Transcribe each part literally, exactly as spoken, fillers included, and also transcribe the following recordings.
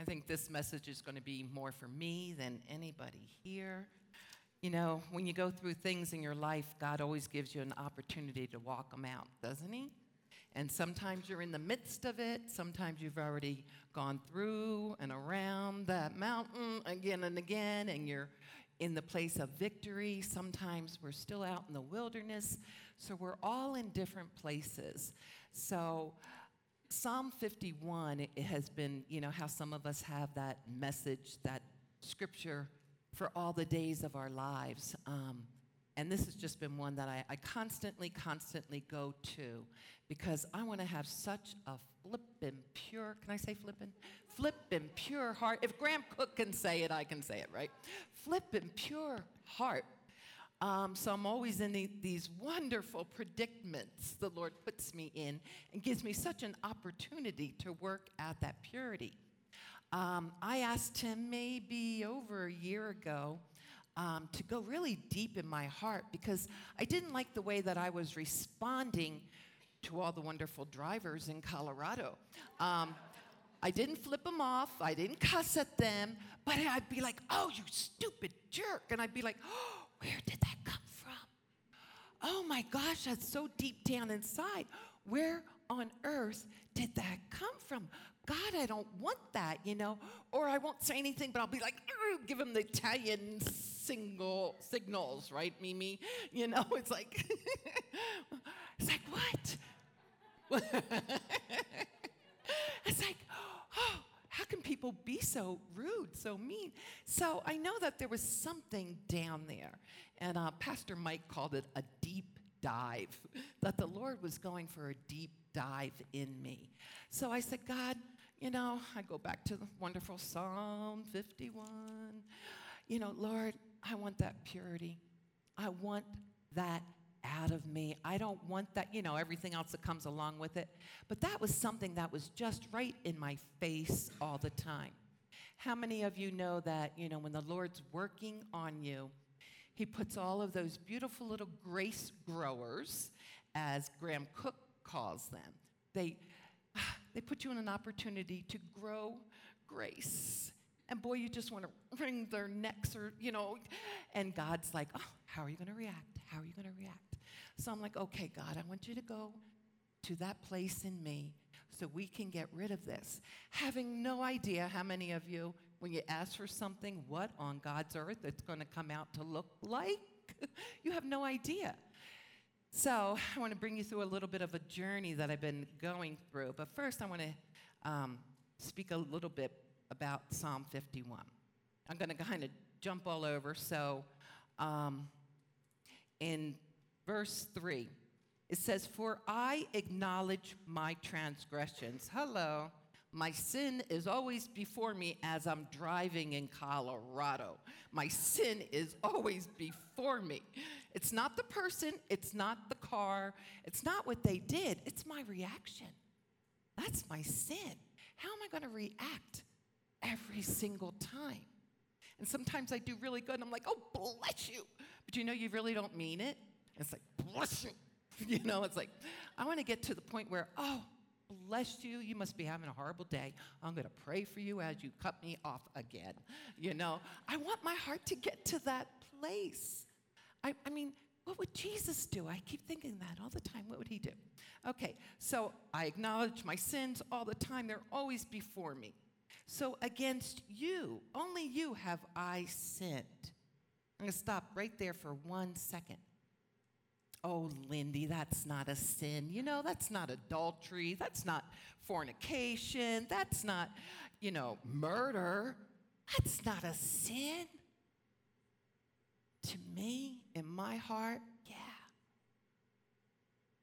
I think this message is going to be more for me than anybody here. You know, when you go through things in your life, God always gives you an opportunity to walk them out, doesn't he? And sometimes you're in the midst of it. Sometimes you've already gone through and around that mountain again and again, and you're in the place of victory. Sometimes we're still out in the wilderness. So we're all in different places. So Psalm fifty-one, it has been, you know, how some of us have that message, that scripture for all the days of our lives. Um, And this has just been one that I, I constantly, constantly go to because I want to have such a flippin' pure, can I say flippin'? Flippin' pure heart. If Graham Cook can say it, I can say it, right? Flippin' pure heart. Um, so I'm always in the, these wonderful predicaments the Lord puts me in and gives me such an opportunity to work out that purity. Um, I asked him maybe over a year ago Um, to go really deep in my heart because I didn't like the way that I was responding to all the wonderful drivers in Colorado. Um, I didn't flip them off. I didn't cuss at them. But I'd be like, oh, you stupid jerk. And I'd be like, oh, where did that come from? Oh, my gosh, that's so deep down inside. Where on earth did that come from? God, I don't want that, you know. Or I won't say anything, but I'll be like, give him the Italian single signals, right, Mimi? You know, it's like, it's like, what? It's like, oh, how can people be so rude, so mean? So I know that there was something down there. And uh, Pastor Mike called it a deep dive, that the Lord was going for a deep dive in me. So I said, God, you know, I go back to the wonderful Psalm fifty-one. You know, Lord, I want that purity. I want that out of me. I don't want that, you know, everything else that comes along with it. But that was something that was just right in my face all the time. How many of you know that, you know, when the Lord's working on you, he puts all of those beautiful little grace growers, as Graham Cook calls them. They they put you in an opportunity to grow grace. And boy, you just want to wring their necks or, you know, and God's like, oh, how are you going to react? How are you going to react? So I'm like, okay, God, I want you to go to that place in me so we can get rid of this. Having no idea how many of you, when you ask for something, what on God's earth it's going to come out to look like? You have no idea. So I want to bring you through a little bit of a journey that I've been going through. But first, I want to um, speak a little bit about Psalm fifty-one. I'm going to kind of jump all over. So um, in verse three, it says, "For I acknowledge my transgressions." Hello. "My sin is always before me as I'm driving in Colorado. My sin is always before me. It's not the person. It's not the car. It's not what they did. It's my reaction. That's my sin. How am I going to react every single time? And sometimes I do really good, and I'm like, oh, bless you. But you know you really don't mean it. It's like, bless you. You know, it's like, I want to get to the point where, oh, bless you. You must be having a horrible day. I'm going to pray for you as you cut me off again. You know, I want my heart to get to that place. I, I mean, what would Jesus do? I keep thinking that all the time. What would he do? Okay, so I acknowledge my sins all the time. They're always before me. So against you, only you have I sinned. I'm going to stop right there for one second. Oh, Lindy, that's not a sin. You know, that's not adultery. That's not fornication. That's not, you know, murder. That's not a sin. To me, in my heart, yeah.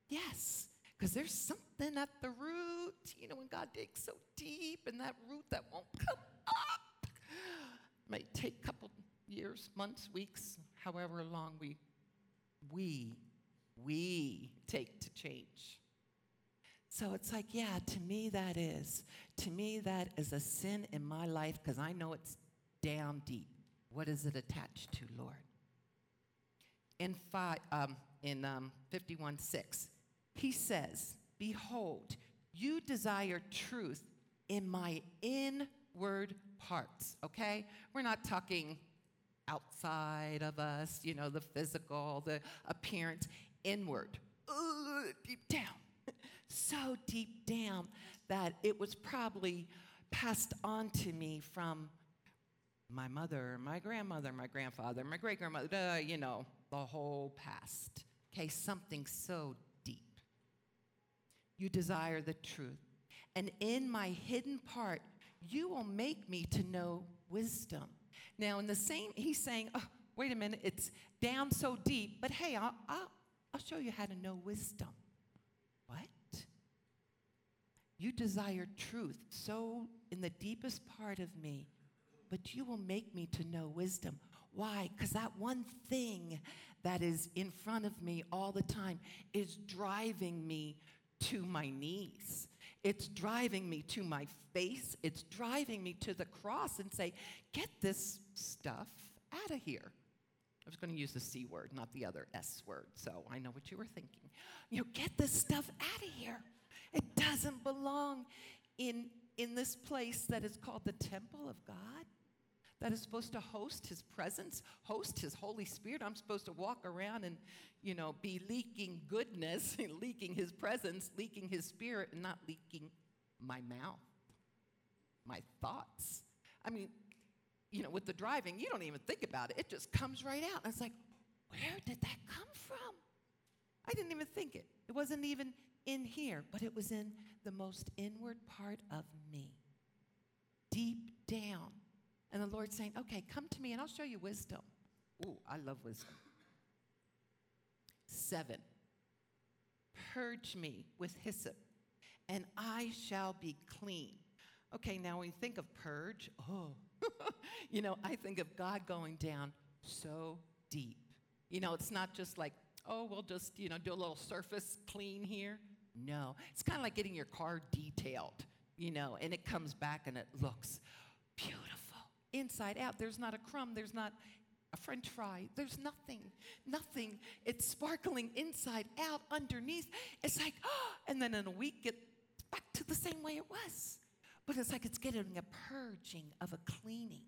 Yes, because there's something at the root. You know, when God digs so deep and that root that won't come up. It might take a couple years, months, weeks, however long we, we, we take to change. So it's like, yeah, to me that is. To me that is a sin in my life because I know it's down deep. What is it attached to, Lord? In five, um, in um, fifty-one six, he says, "Behold, you desire truth in my inward word parts, okay? We're not talking outside of us, you know, the physical, the appearance, inward. Ooh, deep down, so deep down that it was probably passed on to me from my mother, my grandmother, my grandfather, my great-grandmother, you know, the whole past. Okay, something so deep. You desire the truth. And in my hidden part, you will make me to know wisdom. Now, in the same, he's saying, oh, wait a minute, it's down so deep, but hey, I'll, I'll, I'll show you how to know wisdom. What? You desire truth so in the deepest part of me, but you will make me to know wisdom. Why? Because that one thing that is in front of me all the time is driving me to my knees. It's driving me to my face. It's driving me to the cross and say, get this stuff out of here. I was going to use the C word, not the other S word, so I know what you were thinking. You know, get this stuff out of here. It doesn't belong in in this place that is called the temple of God, that is supposed to host his presence, host his Holy Spirit. I'm supposed to walk around and, you know, be leaking goodness, leaking his presence, leaking his spirit, and not leaking my mouth, my thoughts. I mean, you know, with the driving, you don't even think about it. It just comes right out. And it's like, where did that come from? I didn't even think it. It wasn't even in here, but it was in the most inward part of me, deep down. And the Lord's saying, okay, come to me and I'll show you wisdom. Ooh, I love wisdom. Seven, purge me with hyssop, and I shall be clean. Okay, now when you think of purge, oh, you know, I think of God going down so deep. You know, it's not just like, oh, we'll just, you know, do a little surface clean here. No, it's kind of like getting your car detailed, you know, and it comes back and it looks beautiful. Inside out, there's not a crumb, there's not a French fry, there's nothing, nothing. It's sparkling inside out, underneath. It's like, oh, and then in a week, it's back to the same way it was. But it's like it's getting a purging of a cleaning.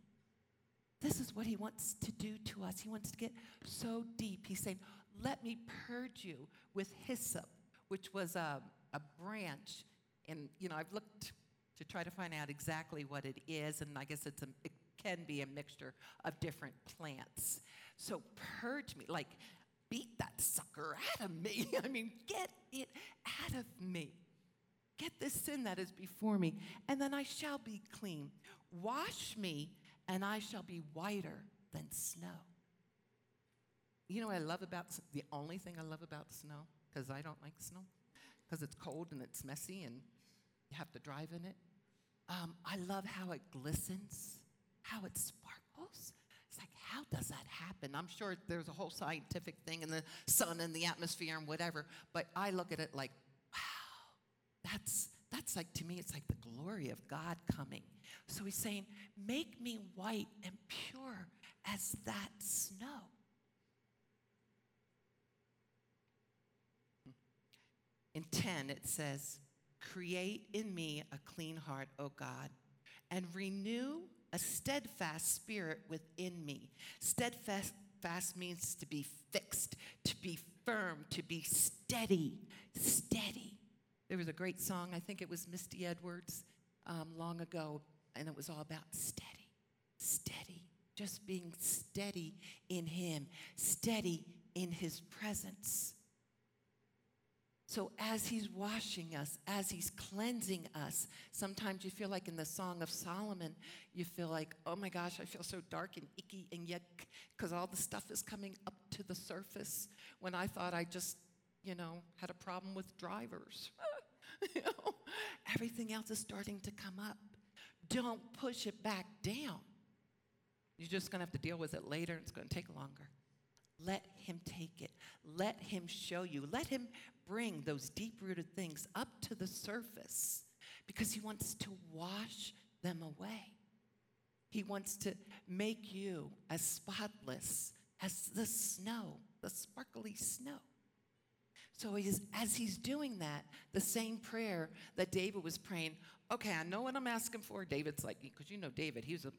This is what he wants to do to us. He wants to get so deep. He's saying, let me purge you with hyssop, which was a, a branch. And, you know, I've looked to try to find out exactly what it is, and I guess it's a, it can be a mixture of different plants. So purge me, like beat that sucker out of me. I mean, get it out of me. Get this sin that is before me, and then I shall be clean. Wash me, and I shall be whiter than snow. You know what I love about, the only thing I love about snow, because I don't like snow, because it's cold and it's messy and you have to drive in it. Um, I love how it glistens, how it sparkles. It's like, how does that happen? I'm sure there's a whole scientific thing in the sun and the atmosphere and whatever, but I look at it like, wow, that's that's like, to me, it's like the glory of God coming. So he's saying, make me white and pure as that snow. In ten, it says, create in me a clean heart, O God, and renew a steadfast spirit within me. Steadfast fast means to be fixed, to be firm, to be steady, steady. There was a great song, I think it was Misty Edwards, um, long ago, and it was all about steady, steady, just being steady in him, steady in his presence. So as he's washing us, as he's cleansing us, sometimes you feel like in the Song of Solomon, you feel like, oh my gosh, I feel so dark and icky and yuck, because all the stuff is coming up to the surface when I thought I just, you know, had a problem with drivers. You know, everything else is starting to come up. Don't push it back down. You're just going to have to deal with it later, and it's going to take longer. Let him take it. Let him show you. Let him bring those deep-rooted things up to the surface, because he wants to wash them away. He wants to make you as spotless as the snow, the sparkly snow. So he's, as he's doing that, the same prayer that David was praying, okay, I know what I'm asking for. David's like, because you know David, he was a,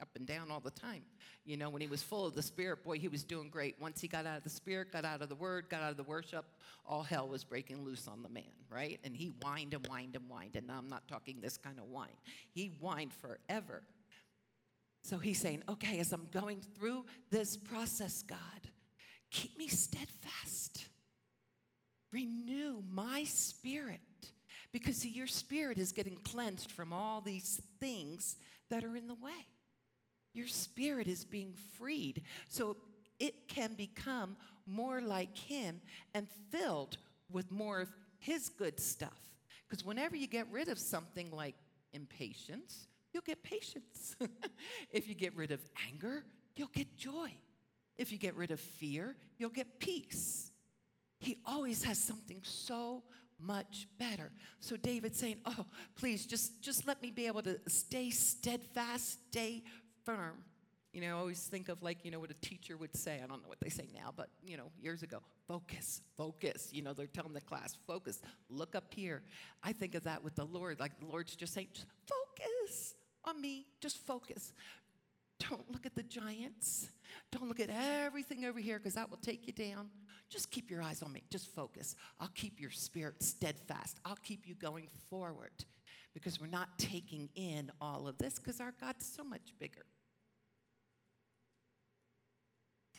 up and down all the time. You know, when he was full of the Spirit, boy, he was doing great. Once he got out of the Spirit, got out of the Word, got out of the worship, all hell was breaking loose on the man, right? And he whined and whined and whined. And now I'm not talking this kind of whine. He whined forever. So he's saying, okay, as I'm going through this process, God, keep me steadfast. Renew my spirit, because see, your spirit is getting cleansed from all these things that are in the way. Your spirit is being freed so it can become more like him and filled with more of his good stuff. Because whenever you get rid of something like impatience, you'll get patience. If you get rid of anger, you'll get joy. If you get rid of fear, you'll get peace. He always has something so much better. So David's saying, oh, please, just, just let me be able to stay steadfast, stay firm. You know, I always think of like, you know, what a teacher would say. I don't know what they say now, but, you know, years ago, focus, focus. You know, they're telling the class, focus, look up here. I think of that with the Lord. Like the Lord's just saying, just focus on me, just focus. Don't look at the giants. Don't look at everything over here because that will take you down. Just keep your eyes on me. Just focus. I'll keep your spirit steadfast. I'll keep you going forward because we're not taking in all of this because our God's so much bigger.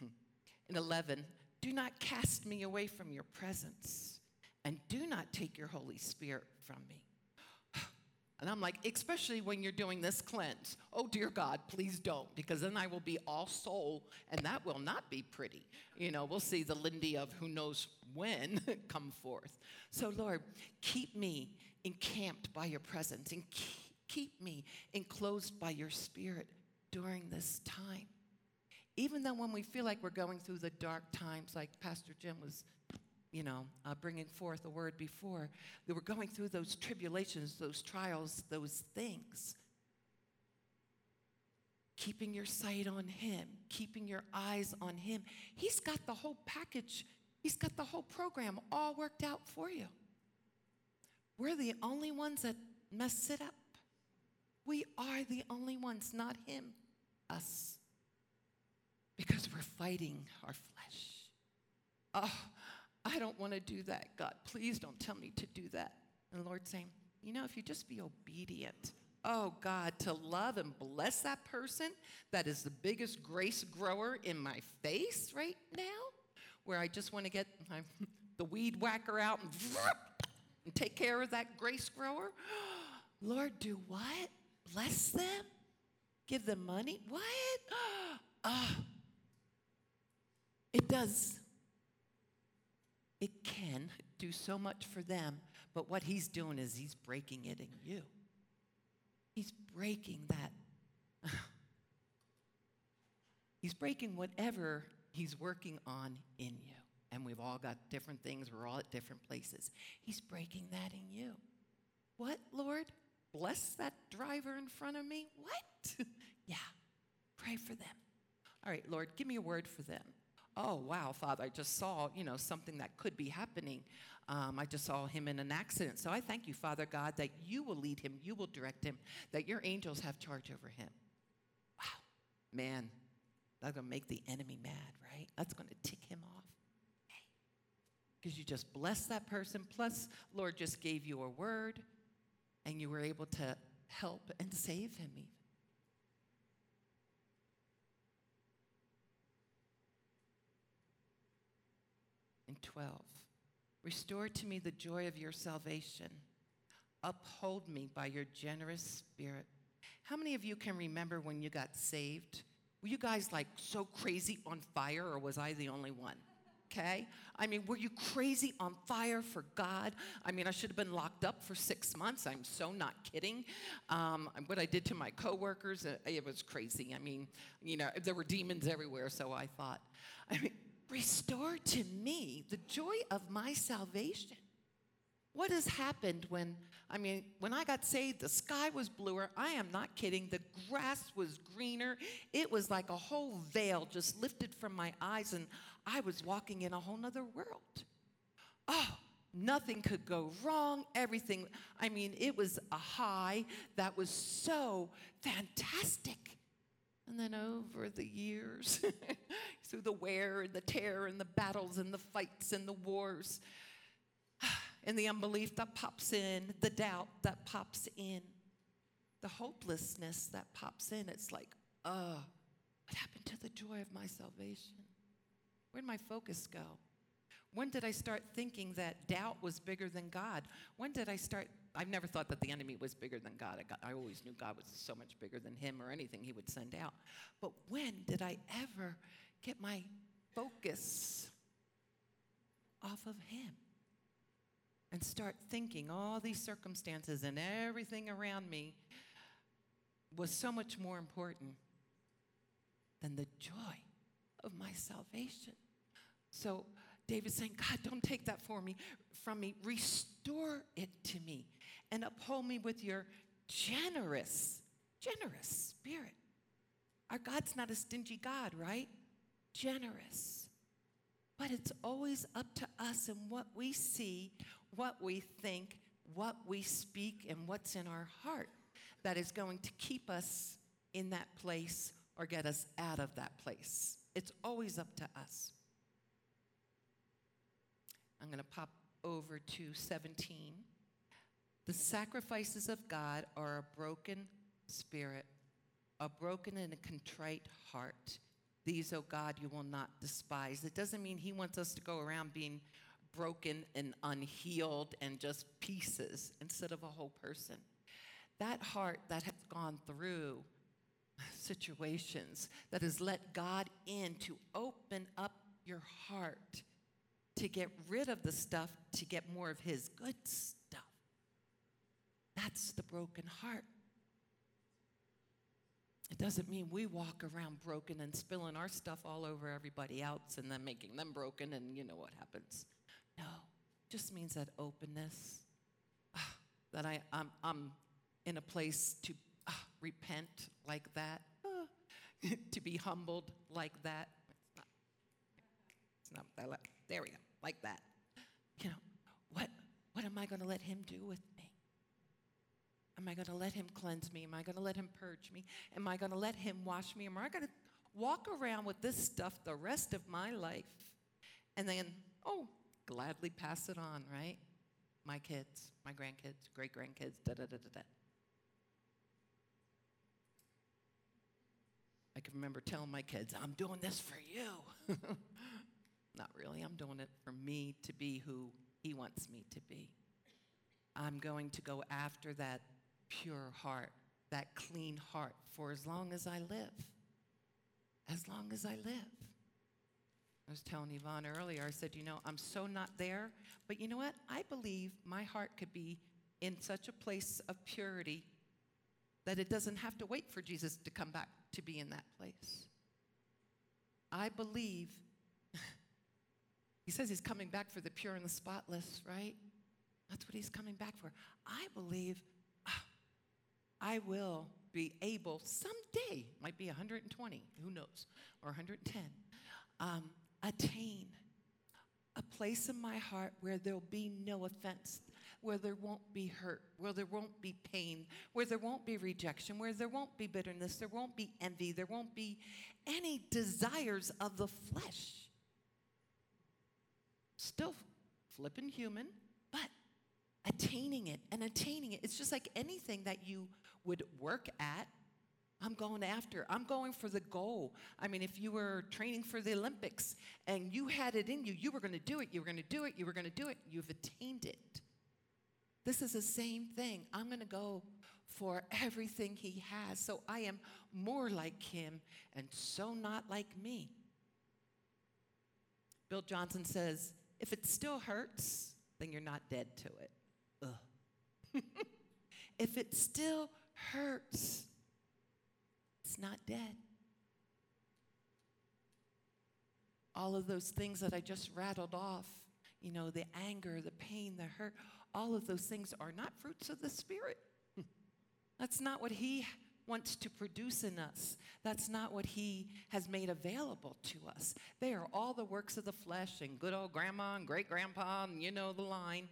In eleven, do not cast me away from your presence and do not take your Holy Spirit from me. And I'm like, especially when you're doing this cleanse. Oh, dear God, please don't, because then I will be all soul, and that will not be pretty. You know, we'll see the Lindy of who knows when come forth. So, Lord, keep me encamped by your presence, and keep me enclosed by your spirit during this time. Even though when we feel like we're going through the dark times, like Pastor Jim was you know, uh, bringing forth a word before, that we're going through those tribulations, those trials, those things. Keeping your sight on him, keeping your eyes on him. He's got the whole package. He's got the whole program all worked out for you. We're the only ones that mess it up. We are the only ones, not him, us. Because we're fighting our flesh. Oh, I don't want to do that, God. Please don't tell me to do that. And the Lord's saying, you know, if you just be obedient, oh, God, to love and bless that person that is the biggest grace grower in my face right now, where I just want to get my, the weed whacker out and, and take care of that grace grower. Lord, do what? Bless them? Give them money? What? Oh, it does. It can do so much for them, but what he's doing is he's breaking it in you. He's breaking that. He's breaking whatever he's working on in you. And we've all got different things. We're all at different places. He's breaking that in you. What, Lord? Bless that driver in front of me? What? Yeah. Pray for them. All right, Lord, give me a word for them. Oh, wow, Father, I just saw, you know, something that could be happening. Um, I just saw him in an accident. So I thank you, Father God, that you will lead him, you will direct him, that your angels have charge over him. Wow, man, that's going to make the enemy mad, right? That's going to tick him off. Because you just blessed that person. Plus, Lord just gave you a word, and you were able to help and save him even. twelve, restore to me the joy of your salvation. Uphold me by your generous spirit. How many of you can remember when you got saved? Were you guys like so crazy on fire, or was I the only one? Okay? I mean, were you crazy on fire for God? I mean, I should have been locked up for six months. I'm so not kidding. Um, what I did to my coworkers, it was crazy. I mean, you know, there were demons everywhere, so I thought. I mean, restore to me the joy of my salvation. What has happened when, I mean, when I got saved, the sky was bluer. I am not kidding. The grass was greener. It was like a whole veil just lifted from my eyes, and I was walking in a whole nother world. oh, nothing could go wrong, everything. I mean, it was a high that was so fantastic. And then over the years, through the wear and the tear and the battles and the fights and the wars, and the unbelief that pops in, the doubt that pops in, the hopelessness that pops in, it's like, oh, what happened to the joy of my salvation? Where'd my focus go? When did I start thinking that doubt was bigger than God? When did I start? I've never thought that the enemy was bigger than God. I, got, I always knew God was so much bigger than him or anything he would send out. But when did I ever get my focus off of him and start thinking all these circumstances and everything around me was so much more important than the joy of my salvation? So David's saying, God, don't take that for me, from me. Restore it to me and uphold me with your generous, generous spirit. Our God's not a stingy God, right? Generous. But it's always up to us and what we see, what we think, what we speak, and what's in our heart that is going to keep us in that place or get us out of that place. It's always up to us. I'm going to pop over to seventeen. The sacrifices of God are a broken spirit, a broken and a contrite heart. These, O God, you will not despise. It doesn't mean he wants us to go around being broken and unhealed and just pieces instead of a whole person. That heart that has gone through situations, that has let God in to open up your heart to get rid of the stuff, to get more of his good stuff. That's the broken heart. It doesn't mean we walk around broken and spilling our stuff all over everybody else and then making them broken and you know what happens. No, it just means that openness, uh, that I, I'm, I'm in a place to uh, repent like that, uh, to be humbled like that. It's not, it's not that like, there we go. Like that. You know, what, what am I going to let him do with me? Am I going to let him cleanse me? Am I going to let him purge me? Am I going to let him wash me? Am I going to walk around with this stuff the rest of my life and then, oh, gladly pass it on, right? My kids, my grandkids, great-grandkids, da-da-da-da-da. I can remember telling my kids, I'm doing this for you. Not really. I'm doing it for me to be who he wants me to be. I'm going to go after that pure heart, that clean heart for as long as I live. As long as I live. I was telling Yvonne earlier, I said, you know, I'm so not there, but you know what? I believe my heart could be in such a place of purity that it doesn't have to wait for Jesus to come back to be in that place. I believe... He says he's coming back for the pure and the spotless, right? That's what he's coming back for. I believe ah, I will be able someday, might be one hundred twenty, who knows, or one hundred ten, um, attain a place in my heart where there'll be no offense, where there won't be hurt, where there won't be pain, where there won't be rejection, where there won't be bitterness, there won't be envy, there won't be any desires of the flesh. Still flipping human, but attaining it and attaining it. It's just like anything that you would work at, I'm going after. I'm going for the goal. I mean, if you were training for the Olympics and you had it in you, you were going to do it, you were going to do it, you were going to do it, you've attained it. This is the same thing. I'm going to go for everything he has, so I am more like him and so not like me. Bill Johnson says, if it still hurts, then you're not dead to it. Ugh. If it still hurts, it's not dead. All of those things that I just rattled off, you know, the anger, the pain, the hurt, all of those things are not fruits of the Spirit. That's not what he wants to produce in us. That's not what he has made available to us. They are all the works of the flesh and good old grandma and great-grandpa and, you know, the line.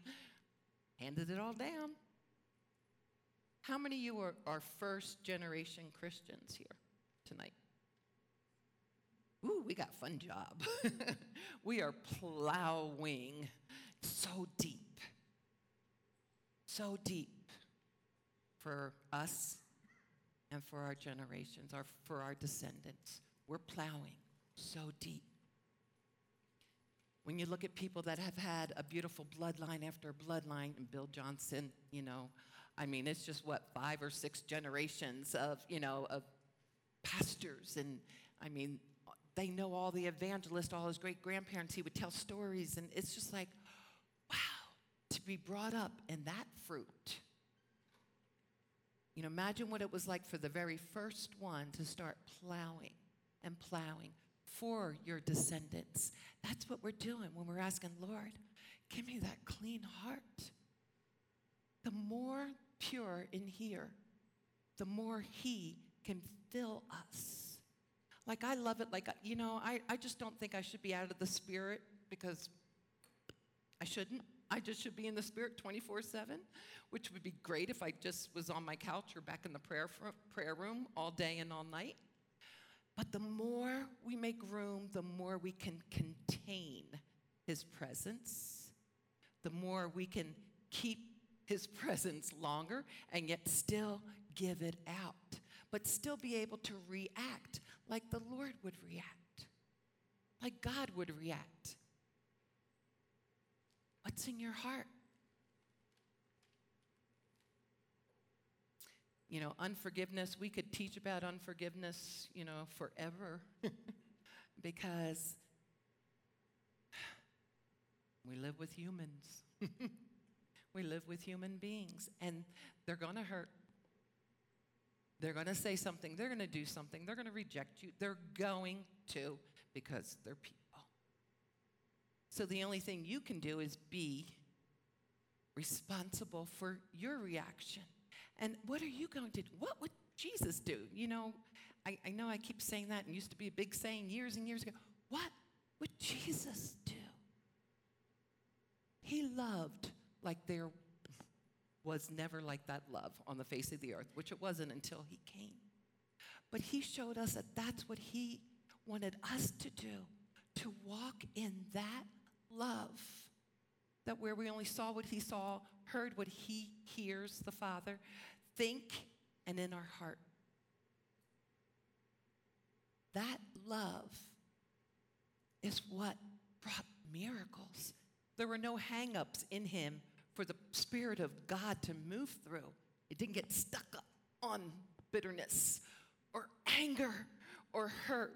Handed it all down. How many of you are, are first-generation Christians here tonight? Ooh, we got a fun job. We are plowing so deep, so deep for us and for our generations, our, for our descendants. We're plowing so deep. When you look at people that have had a beautiful bloodline after bloodline, and Bill Johnson, you know, I mean, it's just, what, five or six generations of, you know, of pastors. And, I mean, they know all the evangelists, all his great-grandparents. He would tell stories. And it's just like, wow, to be brought up in that fruit. You know, imagine what it was like for the very first one to start plowing and plowing for your descendants. That's what we're doing when we're asking, Lord, give me that clean heart. The more pure in here, the more he can fill us. Like, I love it. Like, you know, I, I just don't think I should be out of the Spirit, because I shouldn't. I just should be in the Spirit twenty-four seven, which would be great if I just was on my couch or back in the prayer prayer room all day and all night. But the more we make room, the more we can contain his presence, the more we can keep his presence longer and yet still give it out, but still be able to react like the Lord would react, like God would react. What's in your heart? You know, unforgiveness, we could teach about unforgiveness, you know, forever. Because we live with humans. We live with human beings. And they're going to hurt. They're going to say something. They're going to do something. They're going to reject you. They're going to, because they're people. So the only thing you can do is be responsible for your reaction. And what are you going to do? What would Jesus do? You know, I, I know I keep saying that, and used to be a big saying years and years ago. What would Jesus do? He loved like there was never like that love on the face of the earth, which it wasn't until he came. But he showed us that that's what he wanted us to do, to walk in that love. That where we only saw what he saw, heard what he hears, the Father, think, and in our heart. That love is what brought miracles. There were no hang-ups in him for the Spirit of God to move through. It didn't get stuck up on bitterness or anger or hurt,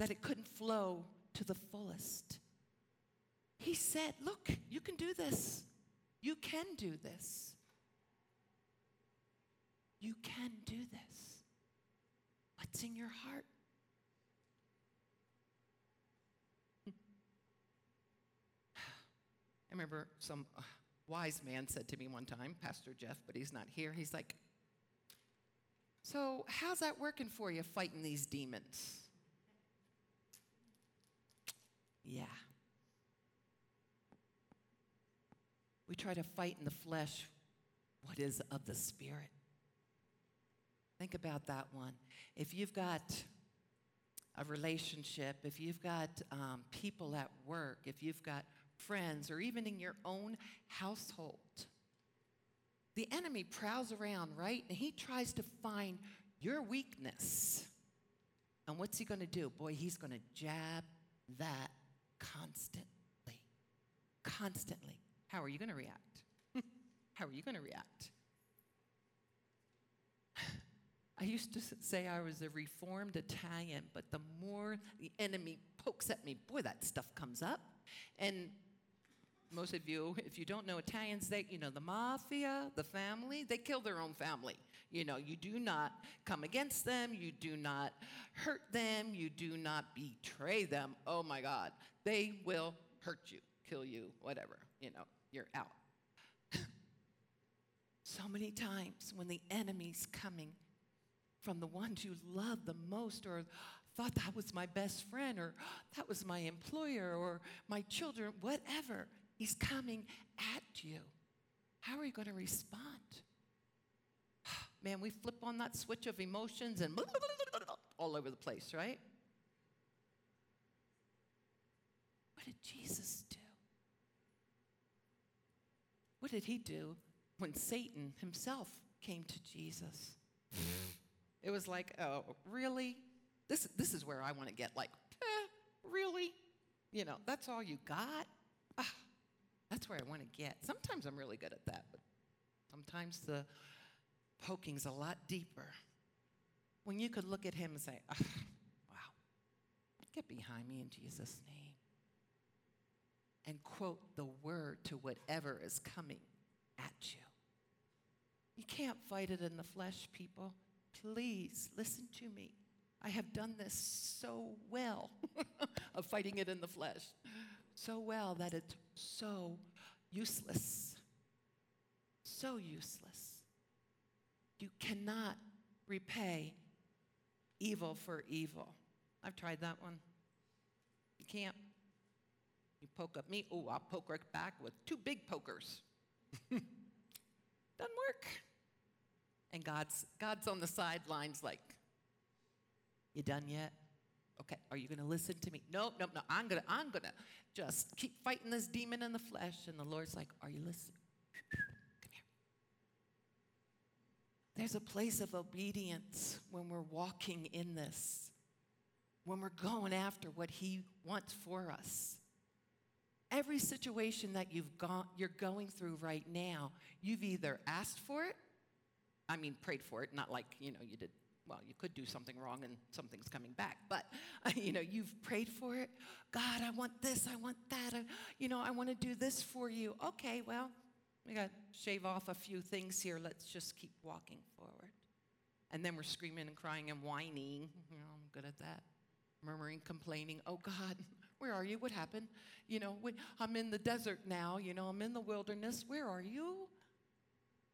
that it couldn't flow to the fullest. He said, look, you can do this. You can do this. You can do this. What's in your heart? I remember some wise man said to me one time, Pastor Jeff, but he's not here. He's like, so how's that working for you, fighting these demons? Yeah. We try to fight in the flesh what is of the Spirit. Think about that one. If you've got a relationship, if you've got um, people at work, if you've got friends, or even in your own household, the enemy prowls around, right? And he tries to find your weakness. And what's he going to do? Boy, he's going to jab that constantly, constantly. How are you going to react? How are you going to react? I used to say I was a reformed Italian, but the more the enemy pokes at me, boy, that stuff comes up. And most of you, if you don't know Italians, they, you know, the mafia, the family, they kill their own family. You know, you do not come against them. You do not hurt them. You do not betray them. Oh, my God. They will hurt you, kill you, whatever, you know. You're out. So many times when the enemy's coming from the ones you love the most, or thought that was my best friend, or that was my employer, or my children, whatever. He's coming at you. How are you going to respond? Man, we flip on that switch of emotions and all over the place, right? What did Jesus do? What did he do when Satan himself came to Jesus? It was like, oh, really? This, this is where I want to get like, eh, really? You know, that's all you got? Ah, that's where I want to get. Sometimes I'm really good at that, but sometimes the poking's a lot deeper. When you could look at him and say, oh, wow, get behind me in Jesus' name. And quote the word to whatever is coming at you. You can't fight it in the flesh, people. Please, listen to me. I have done this so well of fighting it in the flesh. So well that it's so useless. So useless. You cannot repay evil for evil. I've tried that one. You can't. You poke at me, oh, I'll poke right back with two big pokers. Doesn't work. And God's God's on the sidelines like, you done yet? Okay, are you going to listen to me? Nope, nope, no. I'm going to I'm going to just keep fighting this demon in the flesh. And the Lord's like, are you listening? Come here. There's a place of obedience when we're walking in this, when we're going after what he wants for us. Every situation that you've gone, you're going through right now, you've either asked for it, I mean prayed for it, not like, you know, you did, well, you could do something wrong and something's coming back, but, you know, you've prayed for it. God, I want this, I want that, I, you know, I want to do this for you. Okay, well, we got to shave off a few things here. Let's just keep walking forward. And then we're screaming and crying and whining. You know, I'm good at that. Murmuring, complaining, oh, God. Where are you? What happened? You know, we, I'm in the desert now. You know, I'm in the wilderness. Where are you?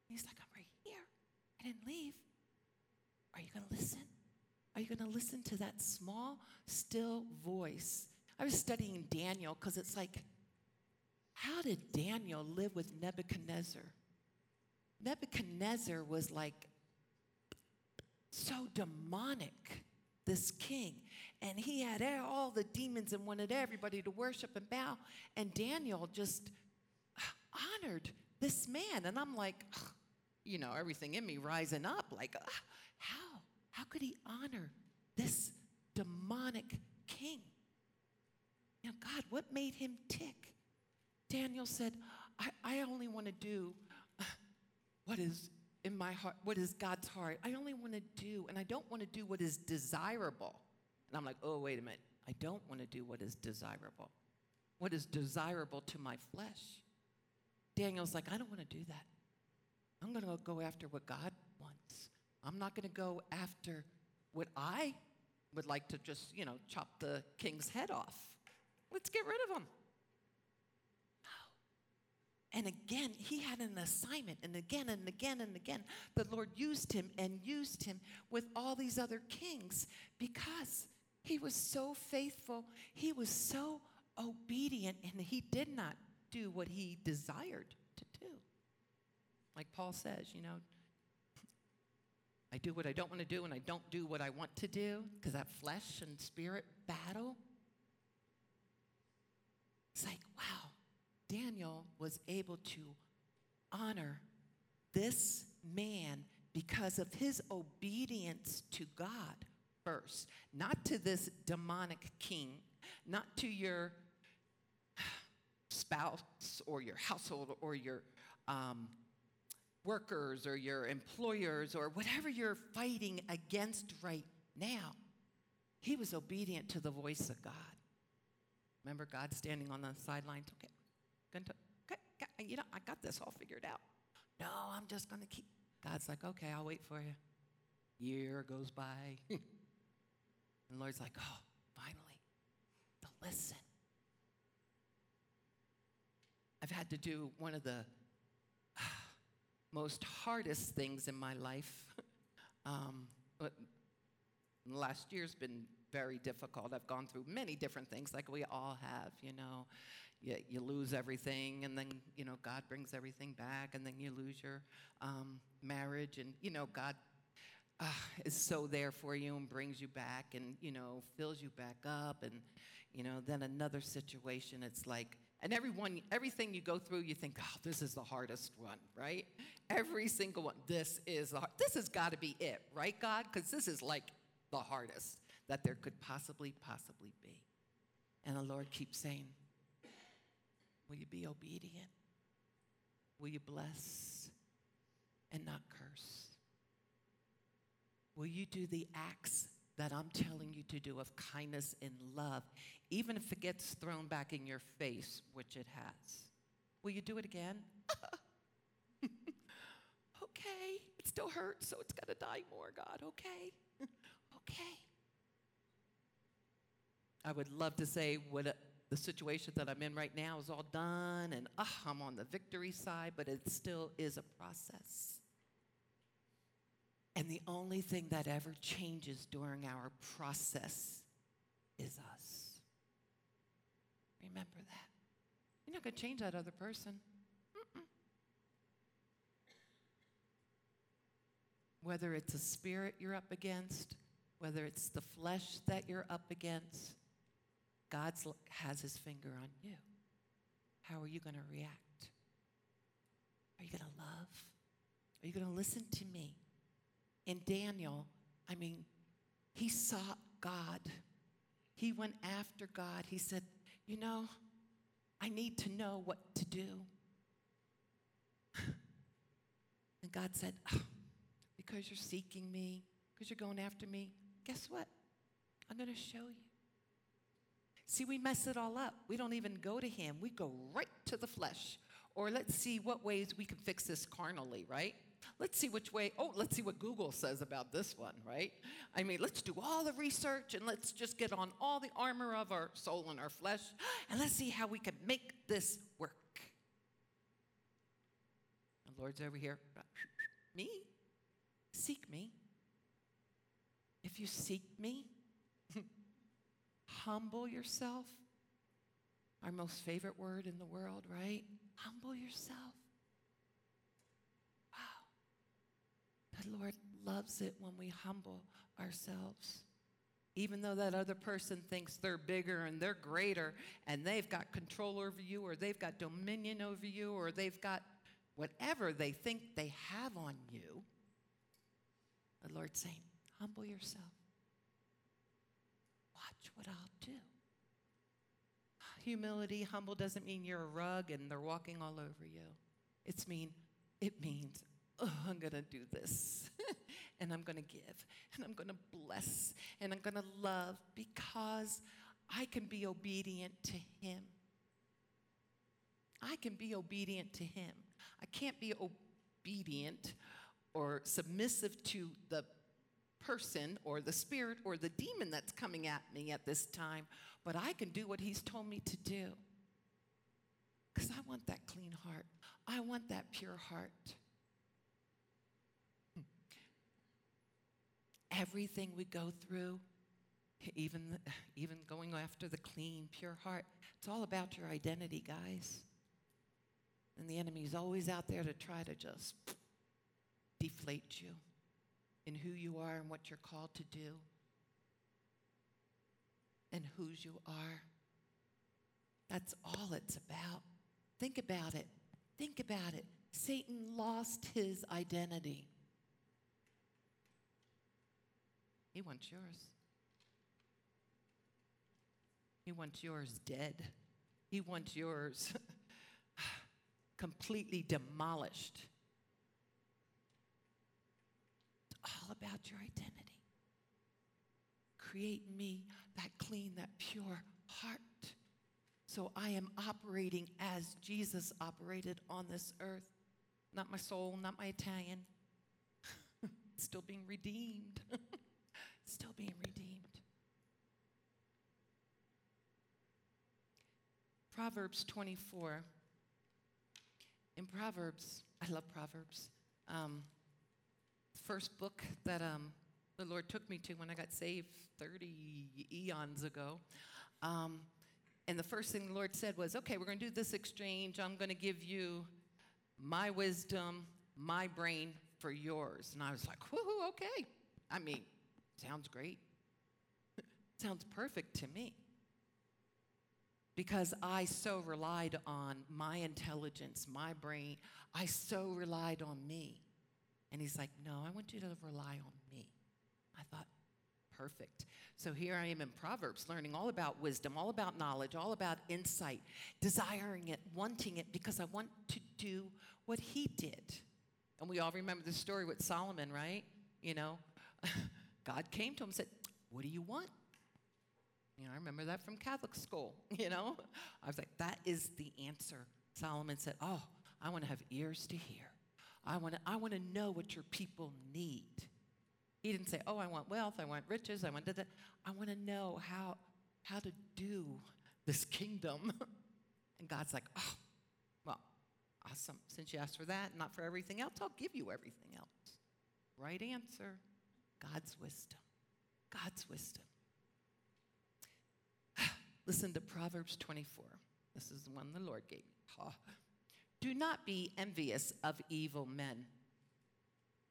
He's like, I'm right here. I didn't leave. Are you going to listen? Are you going to listen to that small, still voice? I was studying Daniel because it's like, how did Daniel live with Nebuchadnezzar? Nebuchadnezzar was like so demonic. This king, and he had all the demons and wanted everybody to worship and bow, and Daniel just honored this man, and I'm like, you know, everything in me rising up, like, how? How could he honor this demonic king? Now, God, what made him tick? Daniel said, I, I only want to do what is in my heart, what is God's heart? I only want to do, and I don't want to do what is desirable. And I'm like, oh, wait a minute. I don't want to do what is desirable. What is desirable to my flesh? Daniel's like, I don't want to do that. I'm going to go after what God wants. I'm not going to go after what I would like to just, you know, chop the king's head off. Let's get rid of him. And again, he had an assignment, and again, and again, and again, the Lord used him and used him with all these other kings because he was so faithful, he was so obedient, and he did not do what he desired to do. Like Paul says, you know, I do what I don't want to do, and I don't do what I want to do, because that flesh and spirit battle. It's like, wow. Daniel was able to honor this man because of his obedience to God first, not to this demonic king, not to your spouse or your household or your um, workers or your employers or whatever you're fighting against right now. He was obedient to the voice of God. Remember God standing on the sidelines? Okay. Going to, okay, you know, I got this all figured out. No, I'm just going to keep. God's like, okay, I'll wait for you. Year goes by. And the Lord's like, oh, finally, to listen. I've had to do one of the uh, most hardest things in my life. um, last year's been very difficult. I've gone through many different things, like we all have, you know. You, you lose everything, and then, you know, God brings everything back, and then you lose your um, marriage, and, you know, God uh, is so there for you and brings you back and, you know, fills you back up, and, you know, then another situation, it's like, and everyone, everything you go through, you think, oh, this is the hardest one, right? Every single one, this is the, this has got to be it, right, God? Because this is like the hardest that there could possibly, possibly be. And the Lord keeps saying, will you be obedient? Will you bless and not curse? Will you do the acts that I'm telling you to do of kindness and love, even if it gets thrown back in your face, which it has? Will you do it again? Okay, it still hurts, so it's got to die more, God. Okay, okay. I would love to say what a, the situation that I'm in right now is all done, and uh, I'm on the victory side, but it still is a process. And the only thing that ever changes during our process is us. Remember that. You're not going to change that other person. Mm-mm. Whether it's a spirit you're up against, whether it's the flesh that you're up against, God has his finger on you. How are you going to react? Are you going to love? Are you going to listen to me? And Daniel, I mean, he sought God. He went after God. He said, you know, I need to know what to do. And God said, oh, because you're seeking me, because you're going after me, guess what? I'm going to show you. See, we mess it all up. We don't even go to him. We go right to the flesh. Or let's see what ways we can fix this carnally, right? Let's see which way, oh, let's see what Google says about this one, right? I mean, let's do all the research, and let's just get on all the armor of our soul and our flesh, and let's see how we can make this work. The Lord's over here. Me? Seek me. If you seek me, humble yourself. Our most favorite word in the world, right? Humble yourself. Wow. The Lord loves it when we humble ourselves. Even though that other person thinks they're bigger and they're greater and they've got control over you, or they've got dominion over you, or they've got whatever they think they have on you, the Lord's saying, humble yourself. Watch what I'll do. Humility, humble, doesn't mean you're a rug and they're walking all over you. It's mean, it means, oh, I'm going to do this, and I'm going to give, and I'm going to bless, and I'm going to love, because I can be obedient to him. I can be obedient to him. I can't be obedient or submissive to the person or the spirit or the demon that's coming at me at this time, but I can do what he's told me to do, because I want that clean heart. I want that pure heart. Everything we go through, even, even going after the clean, pure heart, it's all about your identity, guys. And the enemy's always out there to try to just deflate you in who you are and what you're called to do and whose you are. That's all it's about. Think about it. Think about it. Satan lost his identity. He wants yours. He wants yours dead. He wants yours completely demolished. All about your identity. Create me that clean, that pure heart, so I am operating as Jesus operated on this earth. Not my soul, not my Italian. Still being redeemed. Still being redeemed. Proverbs twenty-four. In Proverbs, I love Proverbs. Um, First book that um, the Lord took me to when I got saved thirty eons ago. Um, and the first thing the Lord said was, okay, we're going to do this exchange. I'm going to give you my wisdom, my brain for yours. And I was like, woohoo, okay. I mean, sounds great. Sounds perfect to me. Because I so relied on my intelligence, my brain. I so relied on me. And he's like, no, I want you to rely on me. I thought, perfect. So here I am in Proverbs, learning all about wisdom, all about knowledge, all about insight, desiring it, wanting it, because I want to do what he did. And we all remember the story with Solomon, right? You know, God came to him and said, what do you want? You know, I remember that from Catholic school, you know. I was like, that is the answer. Solomon said, oh, I want to have ears to hear. I want to I want to know what your people need. He didn't say, oh, I want wealth, I want riches, I want that. I want to know how, how to do this kingdom. And God's like, oh, well, awesome. Since you asked for that, not for everything else, I'll give you everything else. Right answer, God's wisdom, God's wisdom. Listen to Proverbs twenty-four. This is the one the Lord gave me. Oh. Do not be envious of evil men,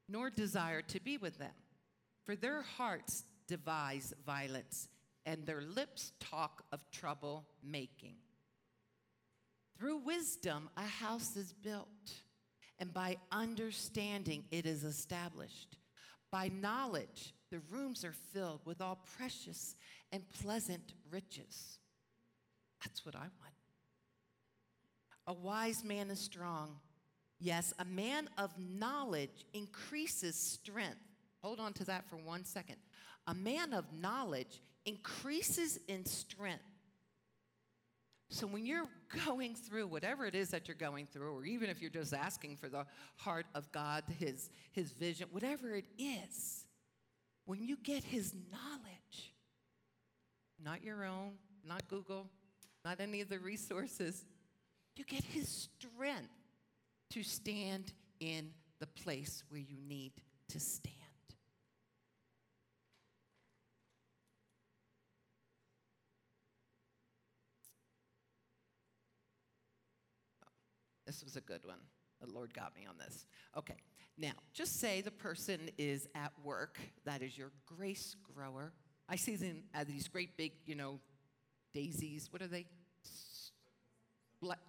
nor desire to be with them, for their hearts devise violence, and their lips talk of trouble making. Through wisdom a house is built, and by understanding it is established. By knowledge the rooms are filled with all precious and pleasant riches. That's what I want. A wise man is strong. Yes, a man of knowledge increases strength. Hold on to that for one second. A man of knowledge increases in strength. So when you're going through whatever it is that you're going through, or even if you're just asking for the heart of God, his, his vision, whatever it is, when you get his knowledge, not your own, not Google, not any of the resources, you get his strength to stand in the place where you need to stand. Oh, this was a good one. The Lord got me on this. Okay, now just say the person is at work. That is your grace grower. I see them as these great big, you know, daisies. What are they?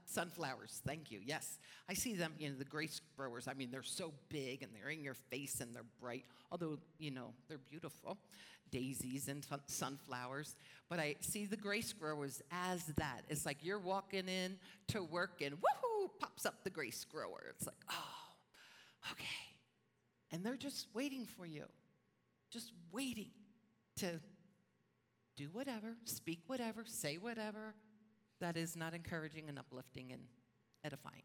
Sunflowers, thank you, yes. I see them, you know, the grace growers, I mean, they're so big, and they're in your face, and they're bright, although, you know, they're beautiful, daisies and fun- sunflowers, but I see the grace growers as that. It's like you're walking in to work, and woohoo, pops up the grace grower. It's like, oh, okay. And they're just waiting for you, just waiting to do whatever, speak whatever, say whatever, that is not encouraging and uplifting and edifying,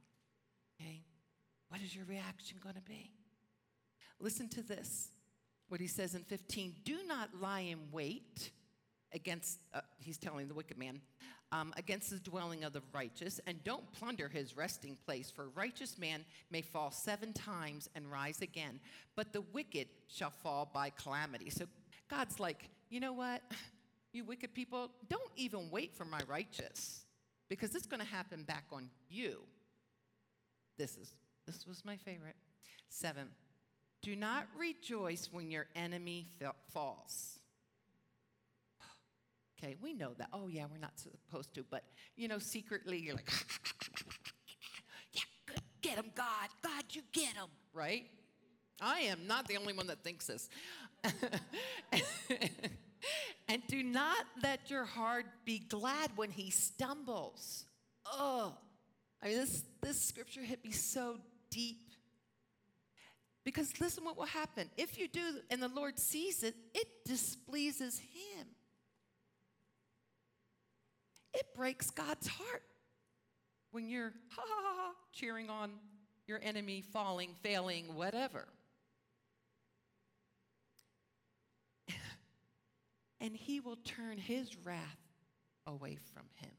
okay? What is your reaction going to be? Listen to this, what he says in fifteen. Do not lie in wait against, uh, he's telling the wicked man, um, against the dwelling of the righteous, and don't plunder his resting place, for a righteous man may fall seven times and rise again, but the wicked shall fall by calamity. So God's like, you know what? You wicked people, don't even wait for my righteous, because it's going to happen back on you. This is this was my favorite. Seven, do not rejoice when your enemy falls. Okay, we know that. Oh, yeah, we're not supposed to, but, you know, secretly you're like, yeah, good, get him, God. God, you get him, right? I am not the only one that thinks this. And do not let your heart be glad when he stumbles. Oh, I mean, this, this scripture hit me so deep. Because listen what will happen. If you do, and the Lord sees it, it displeases him. It breaks God's heart when you're ha ha ha, ha cheering on your enemy, falling, failing, whatever. And he will turn his wrath away from him.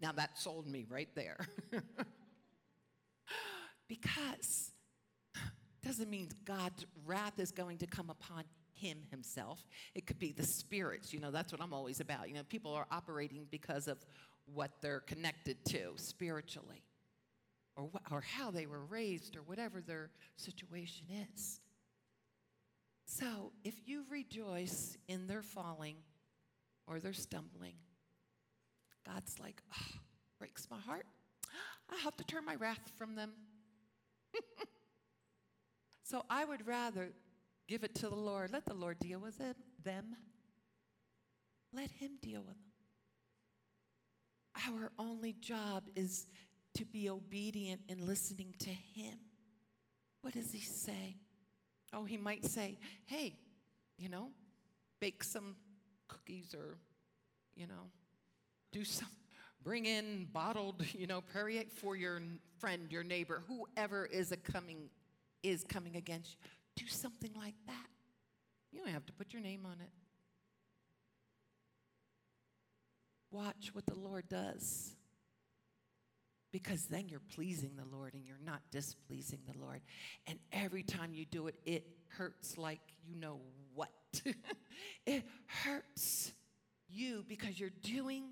Now that sold me right there. Because doesn't mean God's wrath is going to come upon him himself. It could be the spirits. You know, that's what I'm always about. You know, people are operating because of what they're connected to spiritually, or what, or how they were raised, or whatever their situation is. So if you rejoice in their falling or their stumbling, God's like, oh, breaks my heart. I have to turn my wrath from them. So I would rather give it to the Lord. Let the Lord deal with it, them. Let him deal with them. Our only job is to be obedient and listening to him. What does he say? Oh, he might say, hey, you know, bake some cookies, or, you know, do some, bring in bottled, you know, Perrier for your friend, your neighbor, whoever is a coming, is coming against you. Do something like that. You don't have to put your name on it. Watch what the Lord does, because then you're pleasing the Lord and you're not displeasing the Lord. And every time you do it, it hurts like you know what. It hurts you because you're doing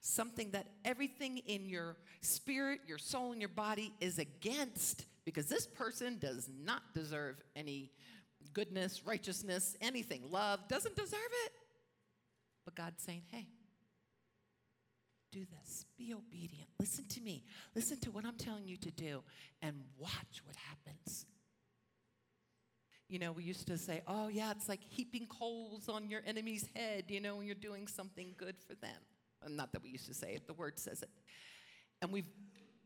something that everything in your spirit, your soul, and your body is against, because this person does not deserve any goodness, righteousness, anything, love, doesn't deserve it. But God's saying, hey, do this. Be obedient. Listen to me. Listen to what I'm telling you to do, and watch what happens. You know, we used to say, oh, yeah, it's like heaping coals on your enemy's head, you know, when you're doing something good for them. Well, not that we used to say it. The Word says it. And we've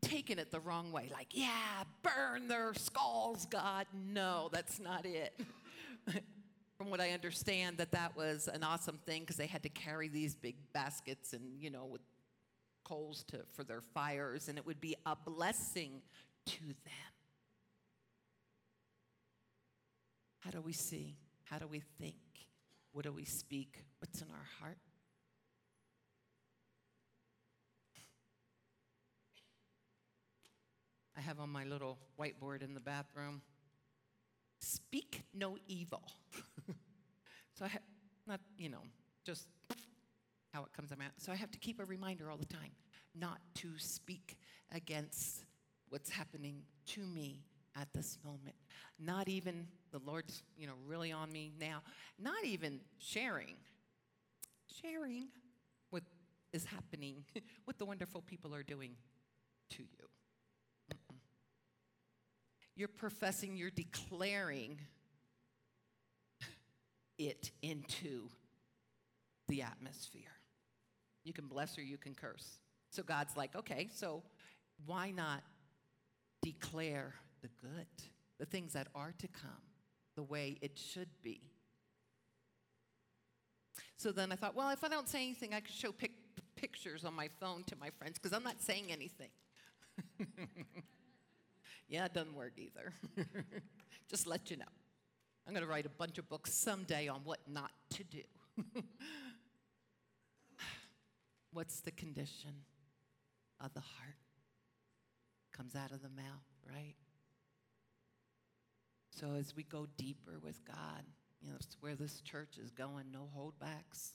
taken it the wrong way. Like, yeah, burn their skulls, God. No, that's not it. From what I understand, that that was an awesome thing, because they had to carry these big baskets and, you know, with coals to, for their fires, and it would be a blessing to them. How do we see? How do we think? What do we speak? What's in our heart? I have on my little whiteboard in the bathroom, speak no evil. So I have, not, you know, just how it comes out. So I have to keep a reminder all the time not to speak against what's happening to me at this moment. Not even, the Lord's, you know, really on me now, not even sharing, sharing what is happening, what the wonderful people are doing to you. Mm-mm. You're professing, you're declaring it into the atmosphere. You can bless or you can curse. So God's like, okay, so why not declare the good, the things that are to come, the way it should be? So then I thought, well, if I don't say anything, I could show pic- pictures on my phone to my friends, because I'm not saying anything. Yeah, it doesn't work either. Just let you know. I'm going to write a bunch of books someday on what not to do. What's the condition of the heart? Comes out of the mouth, right? So as we go deeper with God, you know, it's where this church is going, no holdbacks.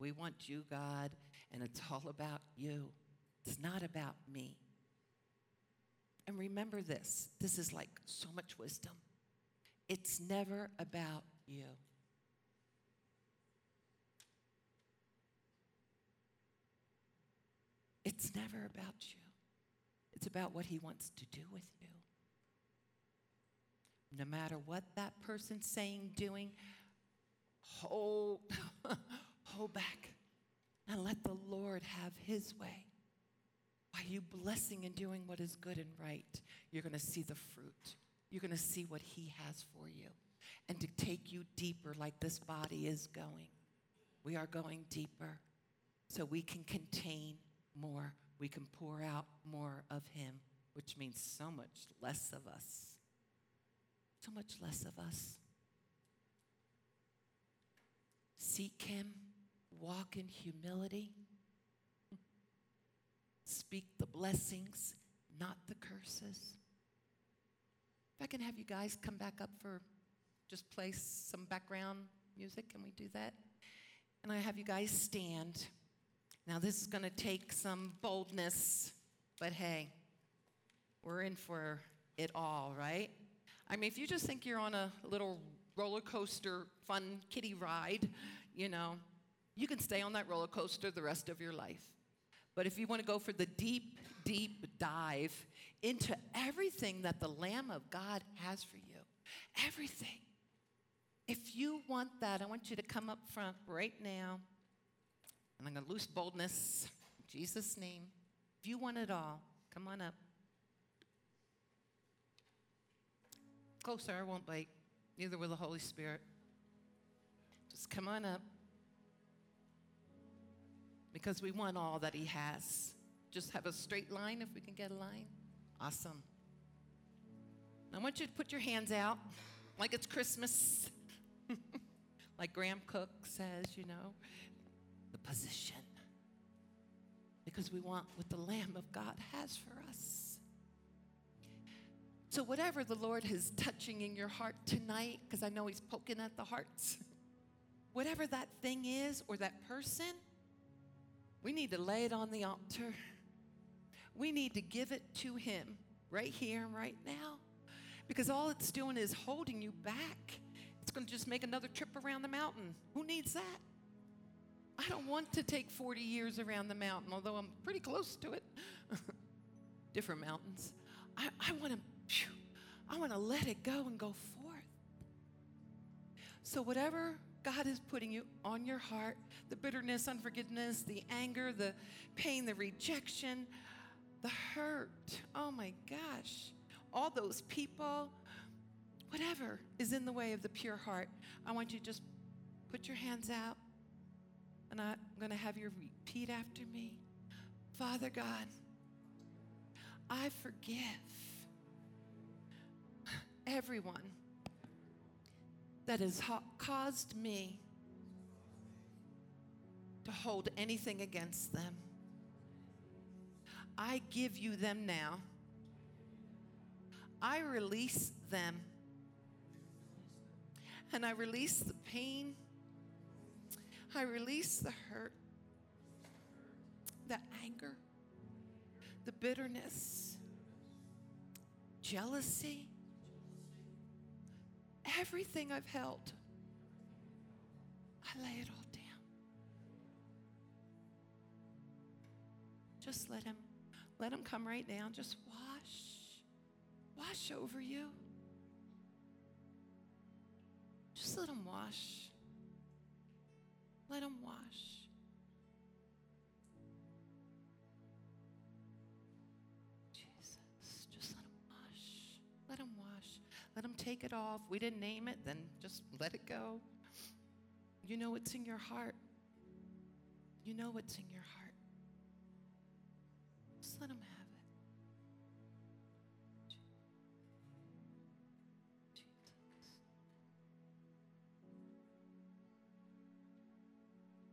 We want you, God, and it's all about you. It's not about me. And remember this. This is like so much wisdom. It's never about you. It's never about you. It's about what he wants to do with you. No matter what that person's saying, doing, hold, hold back and let the Lord have his way. By you blessing and doing what is good and right, you're going to see the fruit. You're going to see what he has for you, and to take you deeper like this body is going. We are going deeper so we can contain more. We can pour out more of him, which means so much less of us. So much less of us. Seek him. Walk in humility. Speak the blessings, not the curses. I can have you guys come back up for, just play some background music. Can we do that? And I have you guys stand. Now this is going to take some boldness, but hey, we're in for it all, right? I mean, if you just think you're on a little roller coaster, fun kiddie ride, you know, you can stay on that roller coaster the rest of your life. But if you want to go for the deep, deep dive into everything that the Lamb of God has for you, everything. If you want that, I want you to come up front right now. And I'm going to loose boldness in Jesus' name. If you want it all, come on up. Closer, I won't bite. Neither will the Holy Spirit. Just come on up. Because we want all that he has. Just have a straight line if we can get a line. Awesome. I want you to put your hands out like it's Christmas. Like Graham Cook says, you know, the position. Because we want what the Lamb of God has for us. So whatever the Lord is touching in your heart tonight, because I know he's poking at the hearts, whatever that thing is or that person, we need to lay it on the altar. We need to give it to him right here and right now. Because all it's doing is holding you back. It's going to just make another trip around the mountain. Who needs that? I don't want to take forty years around the mountain, although I'm pretty close to it. Different mountains. I, I want to, I want to let it go and go forth. So whatever God is putting you on your heart, the bitterness, unforgiveness, the anger, the pain, the rejection, the hurt. Oh my gosh. All those people, whatever is in the way of the pure heart, I want you to just put your hands out, and I'm going to have you repeat after me. Father God, I forgive everyone that has caused me to hold anything against them. I give you them now. I release them. And I release the pain. I release the hurt, the anger, the bitterness, jealousy. Everything I've held, I lay it all down. Just let him, let him come right now. Just wash, wash over you. Just let him wash. Let him wash. Jesus, just let him wash. Let him wash. Let him take it off. We didn't name it, then just let it go. You know what's in your heart. You know what's in your heart. Just let him have it. Jesus.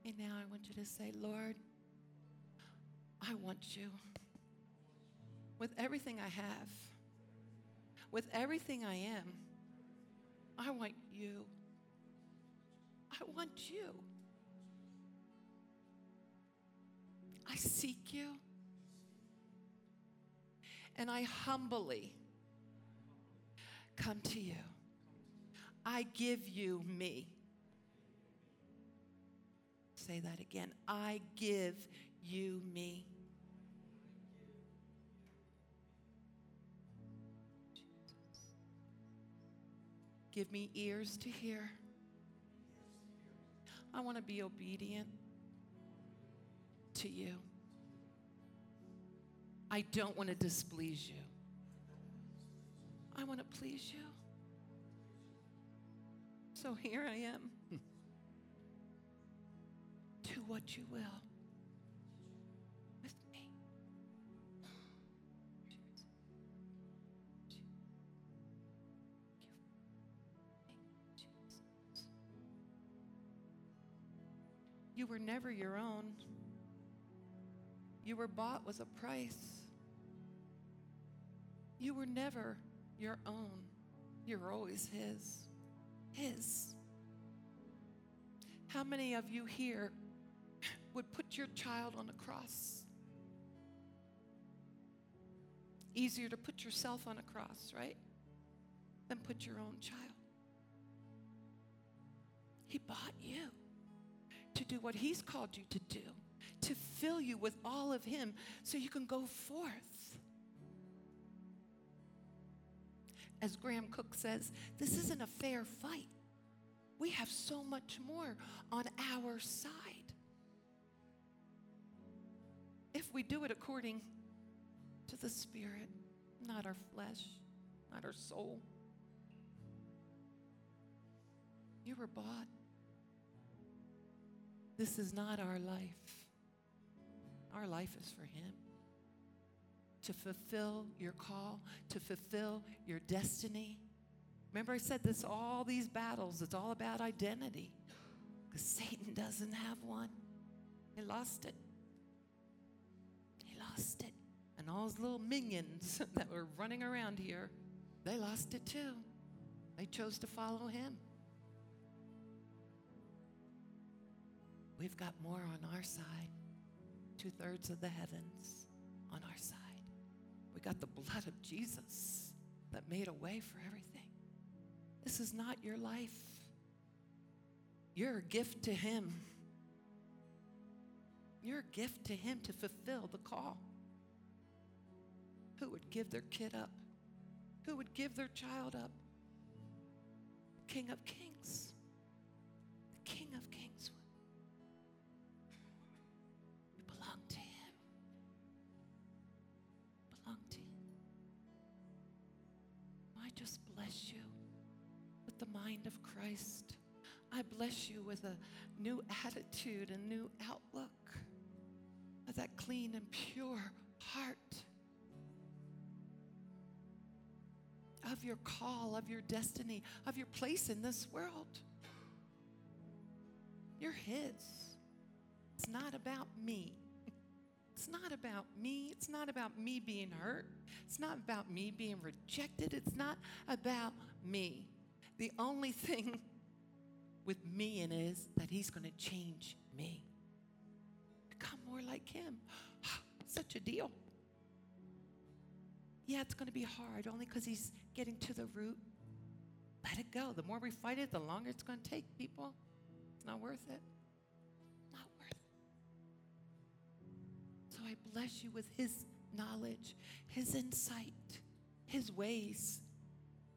And now I want you to say, Lord, I want you with everything I have. With everything I am, I want you. I want you. I seek you. And I humbly come to you. I give you me. Say that again. I give you me. Give me ears to hear. I want to be obedient to you. I don't want to displease you. I want to please you. So here I am. Do what you will with me. You were never your own. You were bought with a price. You were never your own. You're always his. His. How many of you here would put your child on a cross? Easier to put yourself on a cross, right? Than put your own child. He bought you to do what he's called you to do, to fill you with all of him so you can go forth. As Graham Cook says, this isn't a fair fight. We have so much more on our side. If we do it according to the Spirit, not our flesh, not our soul. You were bought. This is not our life. Our life is for him. To fulfill your call, to fulfill your destiny. Remember I said this, all these battles, it's all about identity. Because Satan doesn't have one. He lost it. He lost it. And all his little minions that were running around here, they lost it too. They chose to follow him. We've got more on our side. Two-thirds of the heavens on our side. We got the blood of Jesus that made a way for everything. This is not your life. You're a gift to him. You're a gift to him to fulfill the call. Who would give their kid up? Who would give their child up? The King of Kings. The King of Kings. You belong to him. Belong to him. I just bless you with the mind of Christ. I bless you with a new attitude, a new outlook of that clean and pure heart. Of your call, of your destiny, of your place in this world. You're his. It's not about me. It's not about me. It's not about me being hurt. It's not about me being rejected. It's not about me. The only thing with me in it is that he's going to change me. Become more like him. Such a deal. Yeah, it's going to be hard, only because he's getting to the root. Let it go. The more we fight it, the longer it's going to take, people. It's not worth it. Not worth it. So I bless you with his knowledge, his insight, his ways,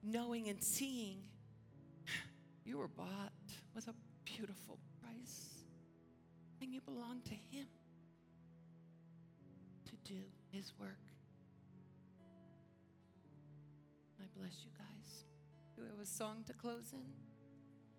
knowing and seeing. You were bought with a beautiful price, and you belong to him to do his work. I bless you guys. Do we have a song to close in?